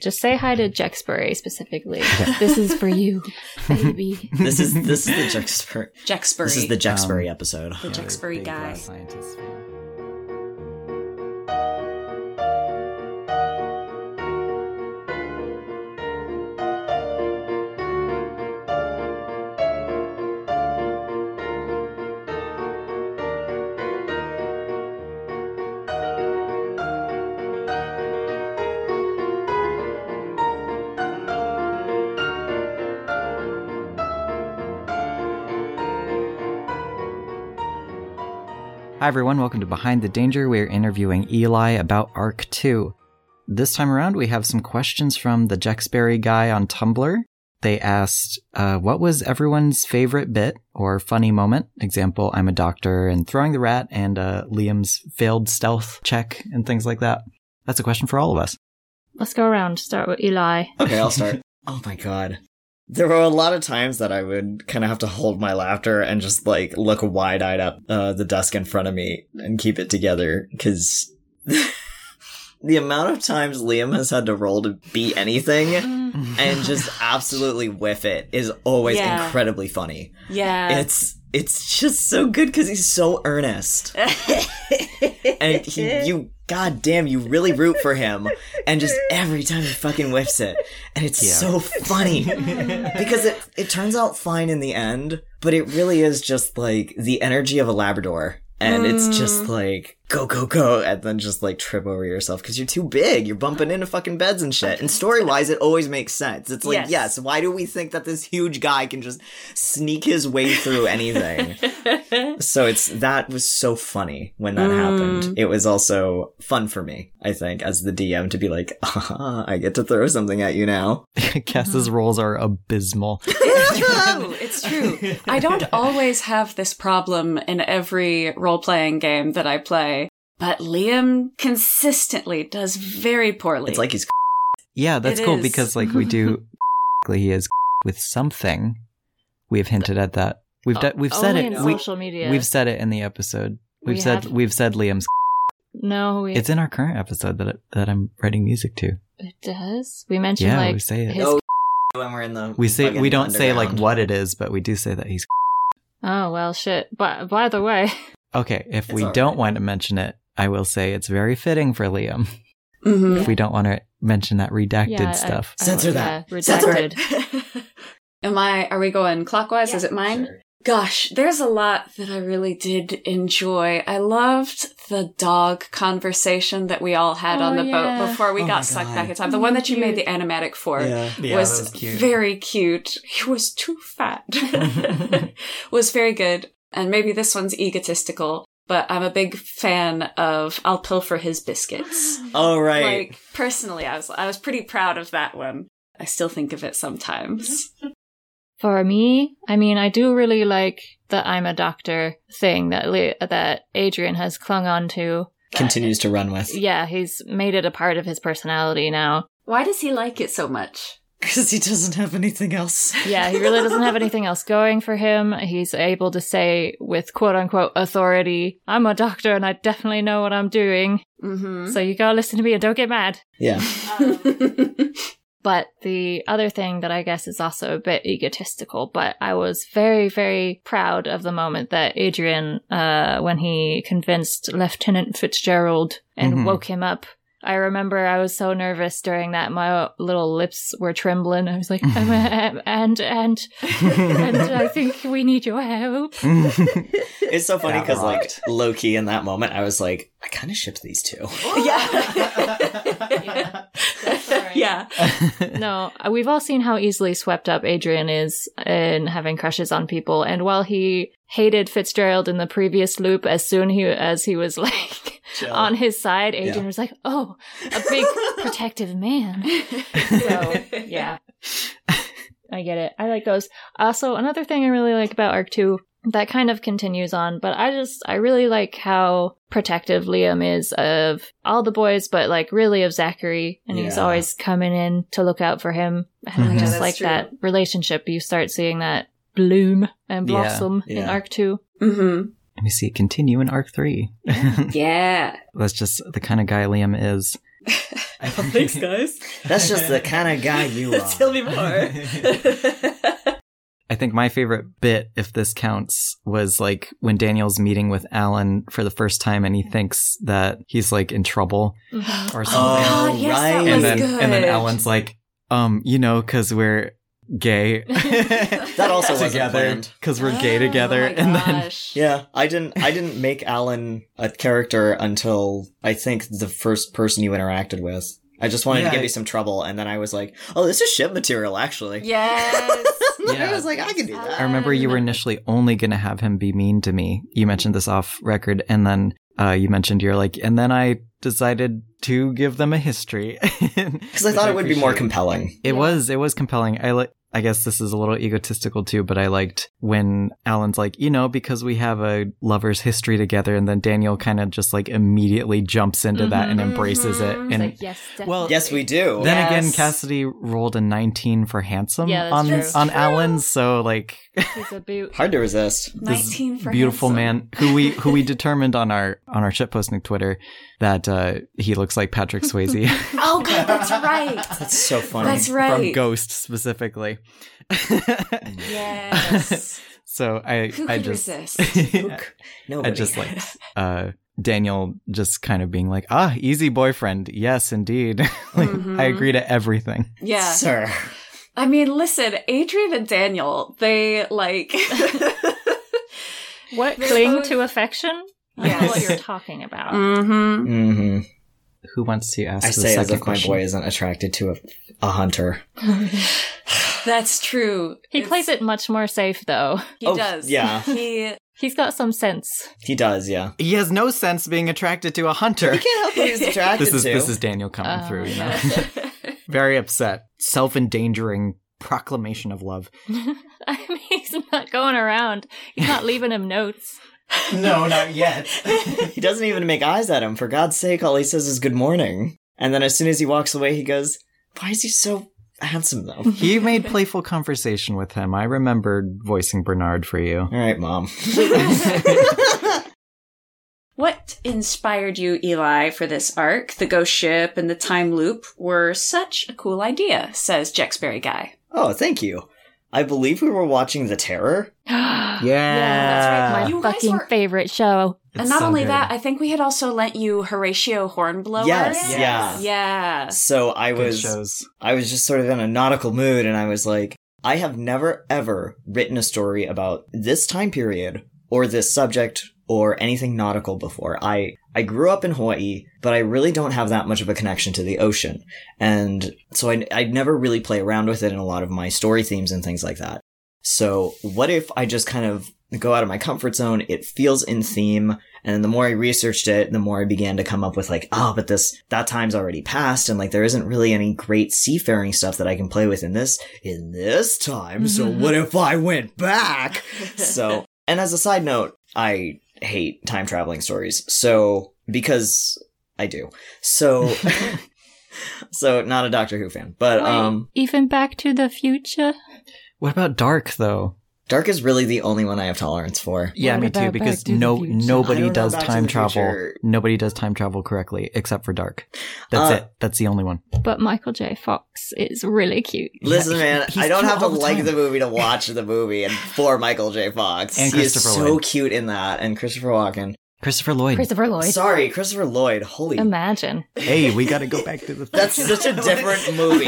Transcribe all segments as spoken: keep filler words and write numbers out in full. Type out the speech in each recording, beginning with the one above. Just say hi to Jexbury specifically. Yeah. This is for you, baby. This is this is the Jexbury. Jexbury. This is the Jexbury um, episode. The yeah, Jexbury guy. Scientist. Hi everyone, welcome to Behind the Danger. We are interviewing Eli about Arc two. This time around, we have some questions from the Jexbury guy on Tumblr. They asked, uh, what was everyone's favorite bit or funny moment? Example, I'm a doctor and throwing the rat and uh, Liam's failed stealth check and things like that. That's a question for all of us. Let's go around. Start with Eli. Okay, I'll start. Oh my god. There were a lot of times that I would kind of have to hold my laughter and just, like, look wide-eyed up uh, the desk in front of me and keep it together, because the amount of times Liam has had to roll to beat anything and just absolutely whiff it is always yeah. incredibly funny. Yeah. It's it's just so good because he's so earnest. And he, you... God damn, you really root for him. And just every time he fucking whiffs it. And it's yeah. so funny. Because it, it turns out fine in the end, but it really is just like the energy of a Labrador. And mm. it's just like, go, go, go. And then just like trip over yourself because you're too big. You're bumping into fucking beds and shit. And story-wise, it always makes sense. It's like, yes, yes why do we think that this huge guy can just sneak his way through anything? So it's that was so funny when that mm. happened. It was also fun for me, I think, as the D M to be like, ah, I get to throw something at you now. Cass's mm. roles are abysmal. It's true. It's true. I don't always have this problem in every role-playing game that I play, but Liam consistently does very poorly. It's like he's Yeah, that's it cool is. Because like we do he is with something. We have hinted at that. We've de- we've oh, said it. We, social media. We've said it in the episode. We've we said have... we've said Liam's. No, we... it's in our current episode that it, that I'm writing music to. It does. We mentioned yeah, like we say it. His oh, when we're in the we say we don't say like what it is, but we do say that he's. Oh well, shit. By by the way. Okay, if it's we right. don't want to mention it, I will say it's very fitting for Liam. Mm-hmm. If we don't want to mention that redacted yeah, stuff, I, I, censor I, that. Yeah, redacted. Censor it. Am I, are we going clockwise? Yeah. Is it mine? Sure. Gosh, there's a lot that I really did enjoy. I loved the dog conversation that we all had oh, on the yeah. boat before we oh got sucked back in time. The one that you made the animatic for yeah. Yeah, was, was cute. Very cute. He was too fat. Was very good. And maybe this one's egotistical, but I'm a big fan of I'll pilfer his biscuits. Oh, right. Like, personally, I was I was pretty proud of that one. I still think of it sometimes. For me, I mean, I do really like the I'm a doctor thing that Le- that Adrian has clung on to. Continues to run with. Yeah, he's made it a part of his personality now. Why does he like it so much? Because he doesn't have anything else. Yeah, he really doesn't have anything else going for him. He's able to say with quote-unquote authority, I'm a doctor and I definitely know what I'm doing. Mm-hmm. So you gotta listen to me and don't get mad. Yeah. Um. But the other thing that I guess is also a bit egotistical, but I was very, very proud of the moment that Adrian, uh, when he convinced Lieutenant Fitzgerald and mm-hmm. woke him up. I remember I was so nervous during that. My little lips were trembling. I was like, um, um, and, and, and I think we need your help. It's so funny because, like, low-key in that moment, I was like, I kind of shipped these two. Yeah. Yeah. Yeah. No, we've all seen how easily swept up Adrian is in having crushes on people. And while he hated Fitzgerald in the previous loop, as soon he, as he was like Chill. On his side, Adrian yeah. was like, oh, a big protective man. So, yeah. I get it. I like those. Also, another thing I really like about Arc two that kind of continues on, but I just, I really like how protective Liam is of all the boys, but like really of Zachary, and yeah. he's always coming in to look out for him. And mm-hmm. I just yeah, like true. That relationship. You start seeing that bloom and blossom yeah, yeah. in Arc two. Mm-hmm. And we see it continue in Arc three. Yeah. That's just the kind of guy Liam is. Well, thanks, guys. That's just the kind of guy you are. Tell me more. I think my favorite bit, if this counts, was like when Daniel's meeting with Alan for the first time and he thinks that he's like in trouble or something. Oh, yes, right. That was and then, good. And then Alan's like, um, you know, because we're gay. That also wasn't together because we're oh, gay together. And then yeah, I didn't. I didn't make Alan a character until I think the first person you interacted with. I just wanted yeah, to give I, you some trouble, and then I was like, "Oh, this is shit material, actually." Yes. Yeah. I was like, "I can do that." I remember you were initially only going to have him be mean to me. You mentioned this off record, and then uh, you mentioned you're like, and then I decided to give them a history because I thought I it would be more compelling. It yeah. was. It was compelling. I like. I guess this is a little egotistical too, but I liked when Alan's like, you know, because we have a lover's history together, and then Daniel kind of just like immediately jumps into mm-hmm, that and embraces mm-hmm. it. And like, yes, definitely. Well, yes, we do. Then yes. again, Cassidy rolled a nineteen for handsome yeah, on true. on Alan, so like, he's a boot. Hard to resist. nineteen for beautiful handsome. man who we who we determined on our on our shitposting Twitter that uh, he looks like Patrick Swayze. Oh God, that's right. That's so funny. That's right. From Ghost specifically. Yes. So I, Who I just resist? I just like uh, Daniel just kind of being like, ah, easy boyfriend. Yes, indeed. Like mm-hmm. I agree to everything. Yeah, sir. I mean, listen, Adrian and Daniel, they like what cling both... to affection. Yes. That's what you're talking about. Mm-hmm. Mm-hmm. Who wants to ask? I the say as if question? My boy isn't attracted to a, a hunter. That's true. He it's... plays it much more safe, though. He oh, does. Yeah. He he's got some sense. He does. Yeah. He has no sense being attracted to a hunter. He can't help what he's attracted this is, to. This is Daniel coming uh, through. You know, very upset, self-endangering proclamation of love. I mean, he's not going around. He's not leaving him notes. No, not yet. He doesn't even make eyes at him. For God's sake, all he says is good morning. And then as soon as he walks away, he goes, why is he so handsome, though? He made playful conversation with him. I remembered voicing Bernard for you. All right, Mom. What inspired you, Eli, for this arc? The ghost ship and the time loop were such a cool idea, says Jexberry Guy. Oh, thank you. I believe we were watching The Terror. yeah. yeah, that's right. My fucking were... favorite show. It's and not so only good. That, I think we had also lent you Horatio Hornblower. Yes, yes. yeah, yeah. So I good was, shows. I was just sort of in a nautical mood, and I was like, I have never ever written a story about this time period or this subject or anything nautical before. I. I grew up in Hawaii, but I really don't have that much of a connection to the ocean. And so I, I'd never really play around with it in a lot of my story themes and things like that. So what if I just kind of go out of my comfort zone? It feels in theme. And the more I researched it, the more I began to come up with like, oh, but this, that time's already passed. And like, there isn't really any great seafaring stuff that I can play with in this, in this time. So what if I went back? So, and as a side note, I... hate time traveling stories. So, because I do. So, so not a Doctor Who fan, but, Wait, um. Even Back to the Future? What about Dark, though? Dark is really the only one I have tolerance for. Yeah, what me too, because to no, nobody does time travel. Nobody does time travel correctly, except for Dark. That's uh, it. That's the only one. But Michael J. Fox is really cute. Listen, yeah, he, man, I don't have to like time. the movie to watch the movie and for Michael J. Fox. And he is so Lloyd. cute in that. And Christopher Walken. Christopher Lloyd. Christopher Lloyd. Sorry, Christopher Lloyd. Holy. Imagine. Hey, we got to go back to the future. That's such a different movie.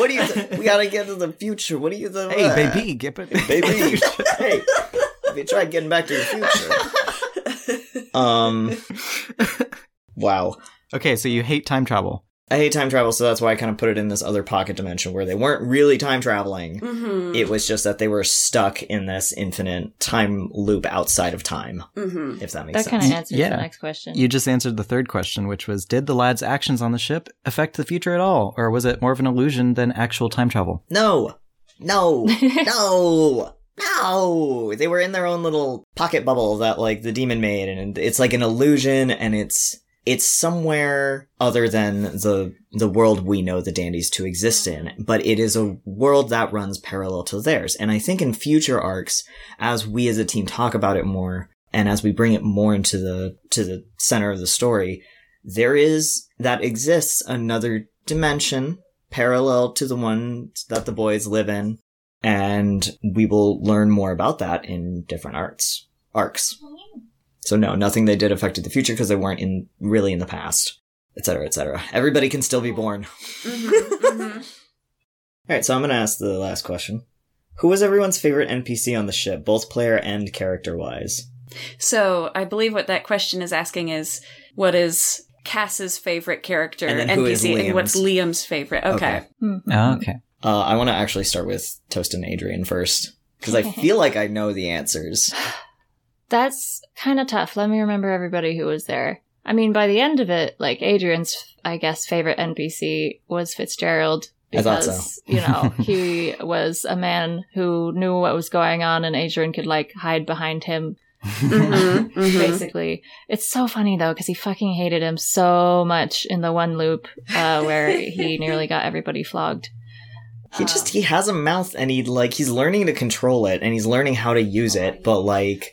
What do you? Th- we got to get to the future. What do you? Th- hey, uh, baby, get back. Hey, baby. Hey, if you try getting back to the future. Um. Wow. Okay, so you hate time travel. I hate time travel, so that's why I kind of put it in this other pocket dimension where they weren't really time traveling. Mm-hmm. It was just that they were stuck in this infinite time loop outside of time, mm-hmm. if that makes that sense. That kind of answers yeah. the next question. You just answered the third question, which was, did the lads' actions on the ship affect the future at all? Or was it more of an illusion than actual time travel? No. No. No. No, they were in their own little pocket bubble that, like, the demon made, and it's like an illusion, and it's... It's somewhere other than the the world we know the Dandies to exist in, but it is a world that runs parallel to theirs. And I think in future arcs, as we as a team talk about it more, and as we bring it more into the to the center of the story, there is, that exists another dimension parallel to the one that the boys live in. And we will learn more about that in different arcs. arcs. So no, nothing they did affected the future because they weren't in really in the past, et cetera, et cetera. Everybody can still be born. Mm-hmm, mm-hmm. All right, so I'm going to ask the last question. Who was everyone's favorite N P C on the ship, both player and character-wise? So I believe what that question is asking is, what is Cass's favorite character and N P C, and what's Liam's favorite? Okay. Okay. Mm-hmm. Oh, okay. Uh, I want to actually start with Toast and Adrian first, because I feel like I know the answers. That's kind of tough. Let me remember everybody who was there. I mean, by the end of it, like, Adrian's, I guess, favorite N P C was Fitzgerald. Because, I thought so. You know, he was a man who knew what was going on, and Adrian could, like, hide behind him. Mm-hmm, mm-hmm. Basically, it's so funny though because he fucking hated him so much in the one loop uh, where he nearly got everybody flogged. He um, just he has a mouth and he like he's learning to control it and he's learning how to use oh, it. Yeah. But like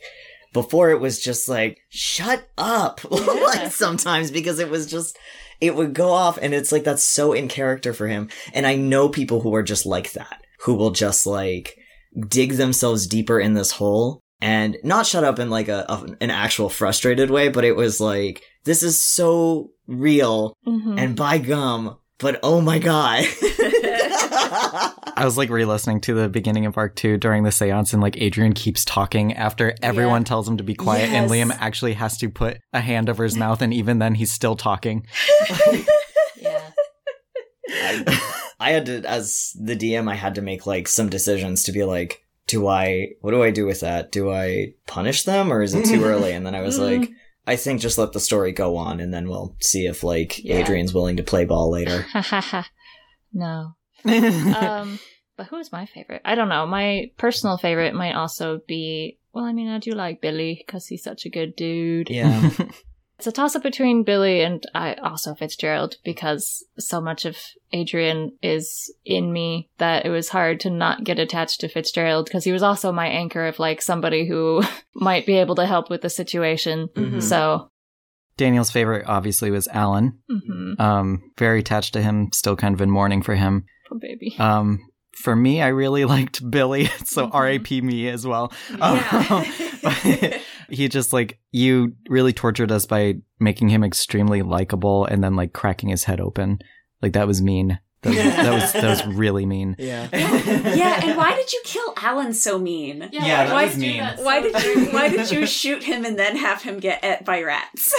before, it was just like shut up. Yeah. Like sometimes because it was just it would go off and it's like that's so in character for him. And I know people who are just like that who will just like dig themselves deeper in this hole. And not shut up in, like, a, a an actual frustrated way, but it was like, this is so real, mm-hmm. and by gum, but oh my god. I was, like, re-listening to the beginning of Arc two during the seance, and, like, Adrian keeps talking after everyone yeah. tells him to be quiet, yes. and Liam actually has to put a hand over his mouth, and even then he's still talking. Yeah. I, I had to, as the D M, I had to make, like, some decisions to be like, do I, what do I do with that? Do I punish them or is it too early? And then I was like, I think just let the story go on and then we'll see if like yeah. Adrian's willing to play ball later. No. um, but who is my favorite? I don't know. My personal favorite might also be, well, I mean, I do like Billy because he's such a good dude. Yeah. It's a toss up between Billy and I also Fitzgerald because so much of Adrian is in me that it was hard to not get attached to Fitzgerald because he was also my anchor of like somebody who might be able to help with the situation. Mm-hmm. So Daniel's favorite obviously was Alan. Mm-hmm. Um, very attached to him, still kind of in mourning for him. Oh, baby. Um, for me, I really liked Billy, so mm-hmm. R I P me as well. Yeah. Um, he just like you really tortured us by making him extremely likable and then like cracking his head open. Like that was mean. That was that was, that was really mean. Yeah. Yeah. And why did you kill Alan so mean? Yeah. yeah why, that was why, mean. That so why did you Why did you shoot him and then have him get et by rats?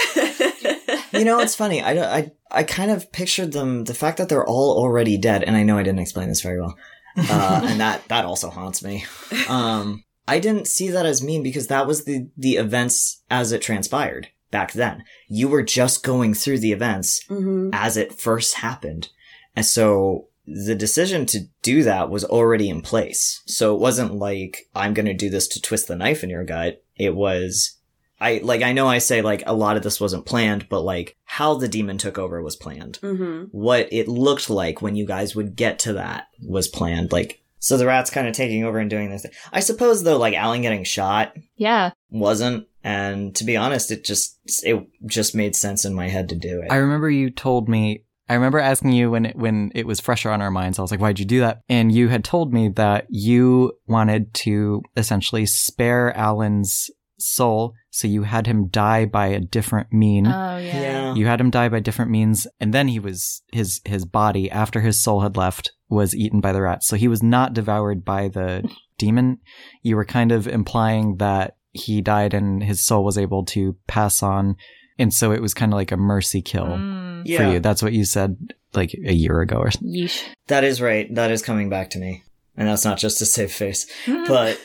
You know, it's funny. I I I kind of pictured them. The fact that they're all already dead, and I know I didn't explain this very well, uh, and that that also haunts me. Um. I didn't see that as mean because that was the, the events as it transpired back then. You were just going through the events mm-hmm. as it first happened. And so the decision to do that was already in place. So it wasn't like, I'm going to do this to twist the knife in your gut. It was, I like, I know I say like a lot of this wasn't planned, but like how the demon took over was planned. Mm-hmm. What it looked like when you guys would get to that was planned. Like, so the rat's kind of taking over and doing this thing. I suppose, though, like, Alan getting shot yeah. wasn't. And to be honest, it just it just made sense in my head to do it. I remember you told me, I remember asking you when it, when it was fresher on our minds. I was like, why'd you do that? And you had told me that you wanted to essentially spare Alan's soul. So you had him die by a different mean. Oh, yeah. yeah. You had him die by different means. And then he was his his body after his soul had left was eaten by the rats. So he was not devoured by the demon. You were kind of implying that he died and his soul was able to pass on. And so it was kind of like a mercy kill mm, yeah. for you. That's what you said like a year ago or something. Yeesh. That is right. That is coming back to me. And that's not just to save face, but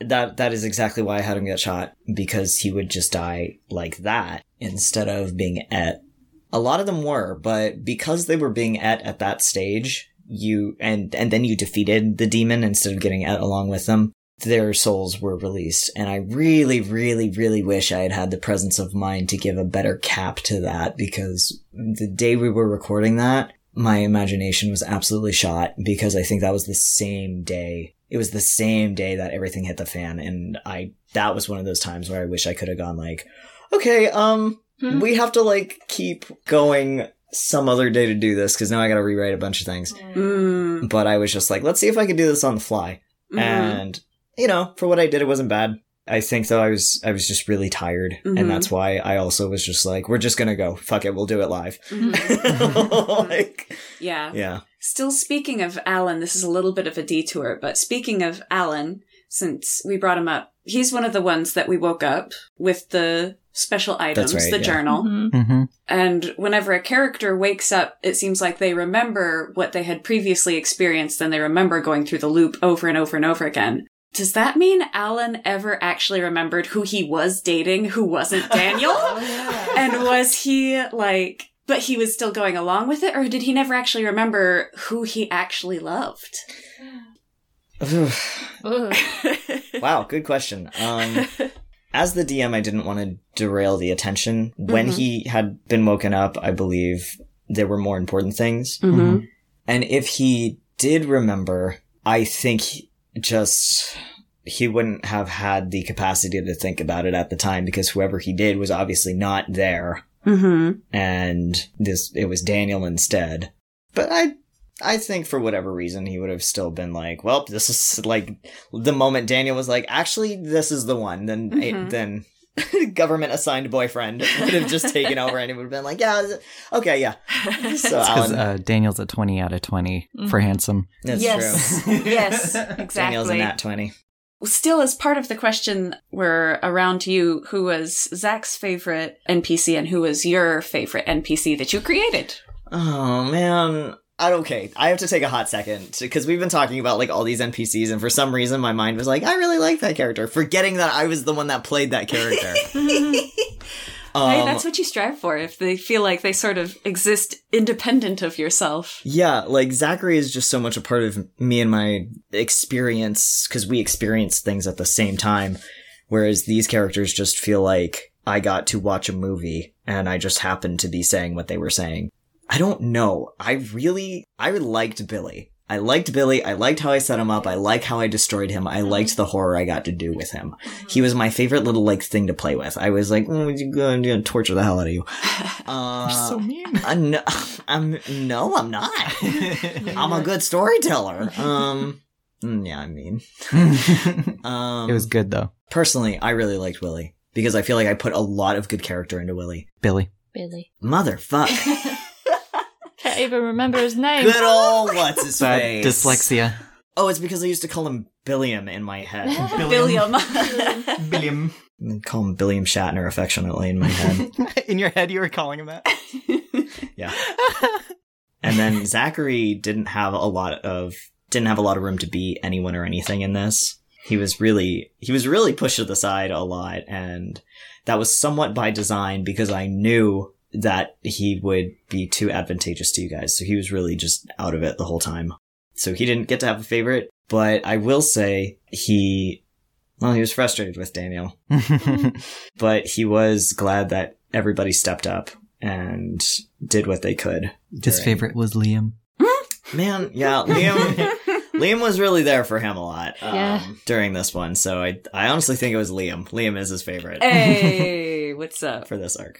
that that is exactly why I had him get shot, because he would just die like that instead of being et. A lot of them were, but because they were being et at that stage, You and and then you defeated the demon instead of getting out along with them. Their souls were released, and I really, really, really wish I had had the presence of mind to give a better cap to that. Because the day we were recording that, my imagination was absolutely shot because I think that was the same day. It was the same day that everything hit the fan, and I that was one of those times where I wish I could have gone like, okay, um, Hmm? We have to, like, keep going some other day to do this, because now I gotta rewrite a bunch of things. Mm. But I was just like, let's see if I can do this on the fly. Mm. And, you know, for what I did, it wasn't bad. I think, though, I was I was just really tired, mm-hmm. and that's why I also was just like, we're just gonna go. Fuck it, we'll do it live. Mm-hmm. like, yeah. Yeah. Still speaking of Alan, this is a little bit of a detour, but speaking of Alan, since we brought him up, he's one of the ones that we woke up with the special items, right, the yeah. journal. Mm-hmm. Mm-hmm. And whenever a character wakes up, it seems like they remember what they had previously experienced, and they remember going through the loop over and over and over again. Does that mean Alan ever actually remembered who he was dating, who wasn't Daniel? Oh, yeah. And was he like, but he was still going along with it? Or did he never actually remember who he actually loved? Wow, good question. Um, as the D M, I didn't want to derail the attention. When mm-hmm. he had been woken up, I believe there were more important things. Mm-hmm. And if he did remember, I think... He, Just, he wouldn't have had the capacity to think about it at the time, because whoever he did was obviously not there. Mm-hmm. And this, it was Daniel instead. But I, I think for whatever reason, he would have still been like, well, this is like, the moment Daniel was like, actually, this is the one. Then, mm-hmm. it, then government assigned boyfriend would have just taken over, and it would have been like, yeah, okay, yeah. So Alan, uh, Daniel's a twenty out of twenty mm-hmm. for handsome. That's yes. true. Yes, exactly. Daniel's a nat twenty. Still, as part of the question, we're around to you, who was Zach's favorite N P C and who was your favorite N P C that you created? Oh, man. I, okay, I have to take a hot second, because we've been talking about, like, all these N P Cs, and for some reason my mind was like, I really like that character, forgetting that I was the one that played that character. um, hey, that's what you strive for, if they feel like they sort of exist independent of yourself. Yeah, like, Zachary is just so much a part of me and my experience, because we experienced things at the same time, whereas these characters just feel like I got to watch a movie, and I just happened to be saying what they were saying. I don't know. I really, I liked Billy. I liked Billy. I liked how I set him up. I liked how I destroyed him. I liked the horror I got to do with him. He was my favorite little, like, thing to play with. I was like, oh, I'm gonna torture the hell out of you. Uh, You're so mean. Uh, no, I'm, no, I'm not. I'm a good storyteller. Um, yeah, I mean. um, it was good, though. Personally, I really liked Willie, because I feel like I put a lot of good character into Willie. Billy. Billy. Motherfuck. Can't even remember his name. Good old what's his face? Dyslexia. Oh, it's because I used to call him Billiam in my head. Billiam. Billiam. Billiam. I call him Billiam Shatner affectionately in my head. In your head, you were calling him that? Yeah. And then Zachary didn't have a lot of didn't have a lot of room to be anyone or anything in this. He was really he was really pushed to the side a lot, and that was somewhat by design, because I knew that he would be too advantageous to you guys. So he was really just out of it the whole time. So he didn't get to have a favorite, but I will say he, well, he was frustrated with Daniel, but he was glad that everybody stepped up and did what they could. His during. favorite was Liam. Man, yeah, Liam. Liam was really there for him a lot um, yeah. during this one, so I I honestly think it was Liam. Liam is his favorite. Hey, what's up? For this arc.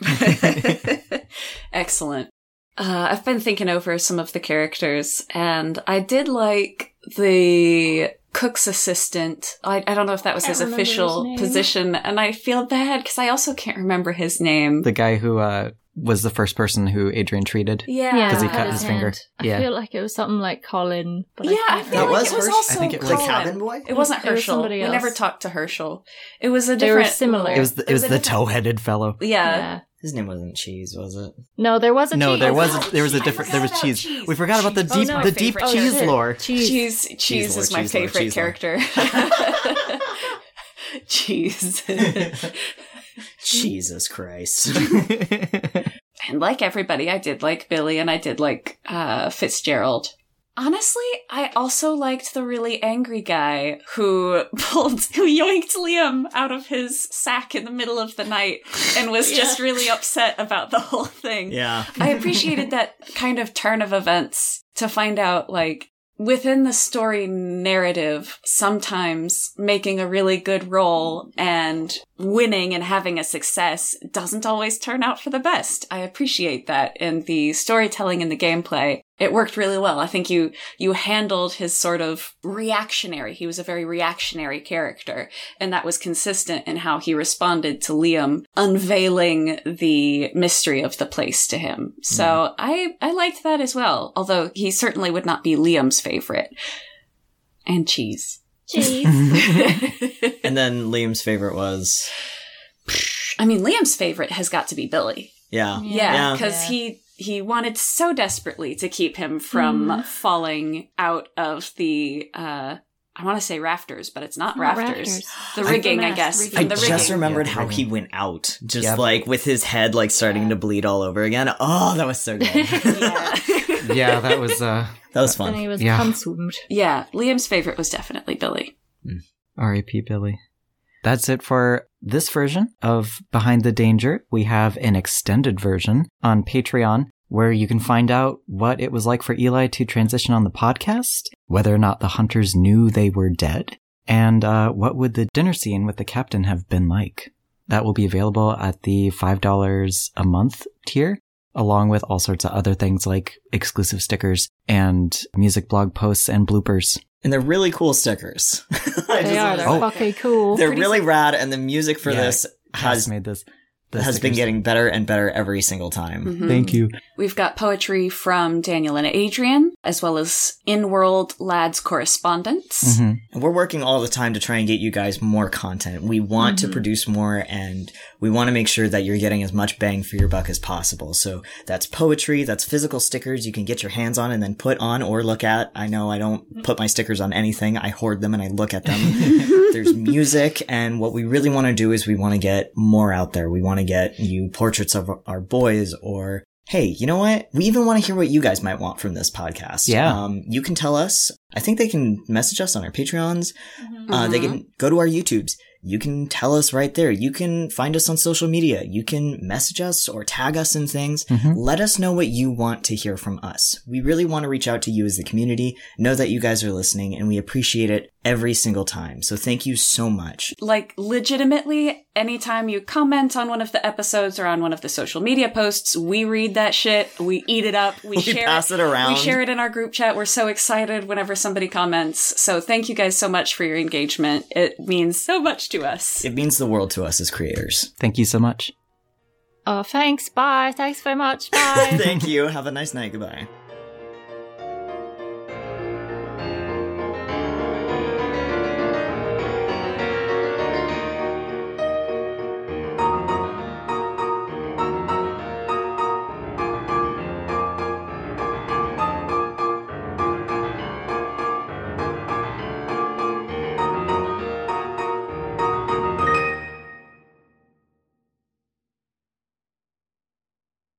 Excellent. Uh, I've been thinking over some of the characters, and I did like the cook's assistant. I, I don't know if that was his official his position, and I feel bad because I also can't remember his name. The guy who... Uh... was the first person who Adrian treated. Yeah. Because he cut his, his finger. I yeah. feel like it was something like Colin. But yeah, I, I feel that like was it was Hersh- also I think it was Colin. The cabin boy? It wasn't Herschel. It was we else. never talked to Herschel. It was a different... They were similar. It was the, it was it was the different... toe-headed fellow. Yeah. yeah. His name wasn't Cheese, was it? No, there was a no, cheese. No, there was a, there was a different... There was cheese. cheese. We forgot about the deep oh, no, the deep oh, cheese oh, lore. Cheese Cheese, cheese, cheese is lore, my cheese favorite lore, character. Cheese. Jesus Christ. And like everybody, I did like Billy, and I did like uh, Fitzgerald. Honestly, I also liked the really angry guy who pulled, who yoinked Liam out of his sack in the middle of the night and was yeah. just really upset about the whole thing. Yeah. I appreciated that kind of turn of events to find out, like, within the story narrative, sometimes making a really good role and winning and having a success doesn't always turn out for the best. I appreciate that in the storytelling and the gameplay. It worked really well. I think you, you handled his sort of reactionary. He was a very reactionary character, and that was consistent in how he responded to Liam unveiling the mystery of the place to him. So mm. I, I liked that as well, although he certainly would not be Liam's favorite. And cheese. Cheese. And then Liam's favorite was... I mean, Liam's favorite has got to be Billy. Yeah. Yeah, because yeah. yeah. he... He wanted so desperately to keep him from mm. falling out of the, uh, I want to say rafters, but it's not, it's not rafters. rafters. The rigging, I, I guess. Rigging. I the just rigging. remembered yeah, how rigging. he went out, just yep. like with his head like starting yeah. to bleed all over again. Oh, that was so good. yeah. yeah, that was, uh. That was fun. And he was yeah. consumed. Yeah, Liam's favorite was definitely Billy. Mm. R I P Billy. That's it for this version of Behind the Danger. We have an extended version on Patreon where you can find out what it was like for Eli to transition on the podcast, whether or not the hunters knew they were dead, and uh, what would the dinner scene with the captain have been like. That will be available at the five dollars a month tier, along with all sorts of other things like exclusive stickers and music blog posts and bloopers. And they're really cool stickers. They are. They're oh, fucking cool. They're Pretty really sick. rad, and the music for yeah, this has made this, this has been getting better and better every single time. Mm-hmm. Thank you. We've got poetry from Daniel and Adrian, as well as in-world lads correspondence. Mm-hmm. And we're working all the time to try and get you guys more content. We want mm-hmm. to produce more, and we want to make sure that you're getting as much bang for your buck as possible. So that's poetry, that's physical stickers you can get your hands on and then put on or look at. I know I don't put my stickers on anything. I hoard them and I look at them. There's music, and what we really want to do is we want to get more out there. We want to get you portraits of our boys, or... Hey, you know what? We even want to hear what you guys might want from this podcast. Yeah. Um, you can tell us. I think they can message us on our Patreons. Mm-hmm. Uh, they can go to our YouTubes. You can tell us right there. You can find us on social media. You can message us or tag us in things. Mm-hmm. Let us know what you want to hear from us. We really want to reach out to you as the community. Know that you guys are listening, and we appreciate it every single time. So thank you so much. Like, legitimately, anytime you comment on one of the episodes or on one of the social media posts, we read that shit. We eat it up. We, we share pass it, it around. We share it in our group chat. We're so excited whenever somebody comments. So thank you guys so much for your engagement. It means so much to us. It means the world to us as creators. Thank you so much. Oh, thanks. Bye. Thanks very much. Bye. Thank you. Have a nice night. Goodbye.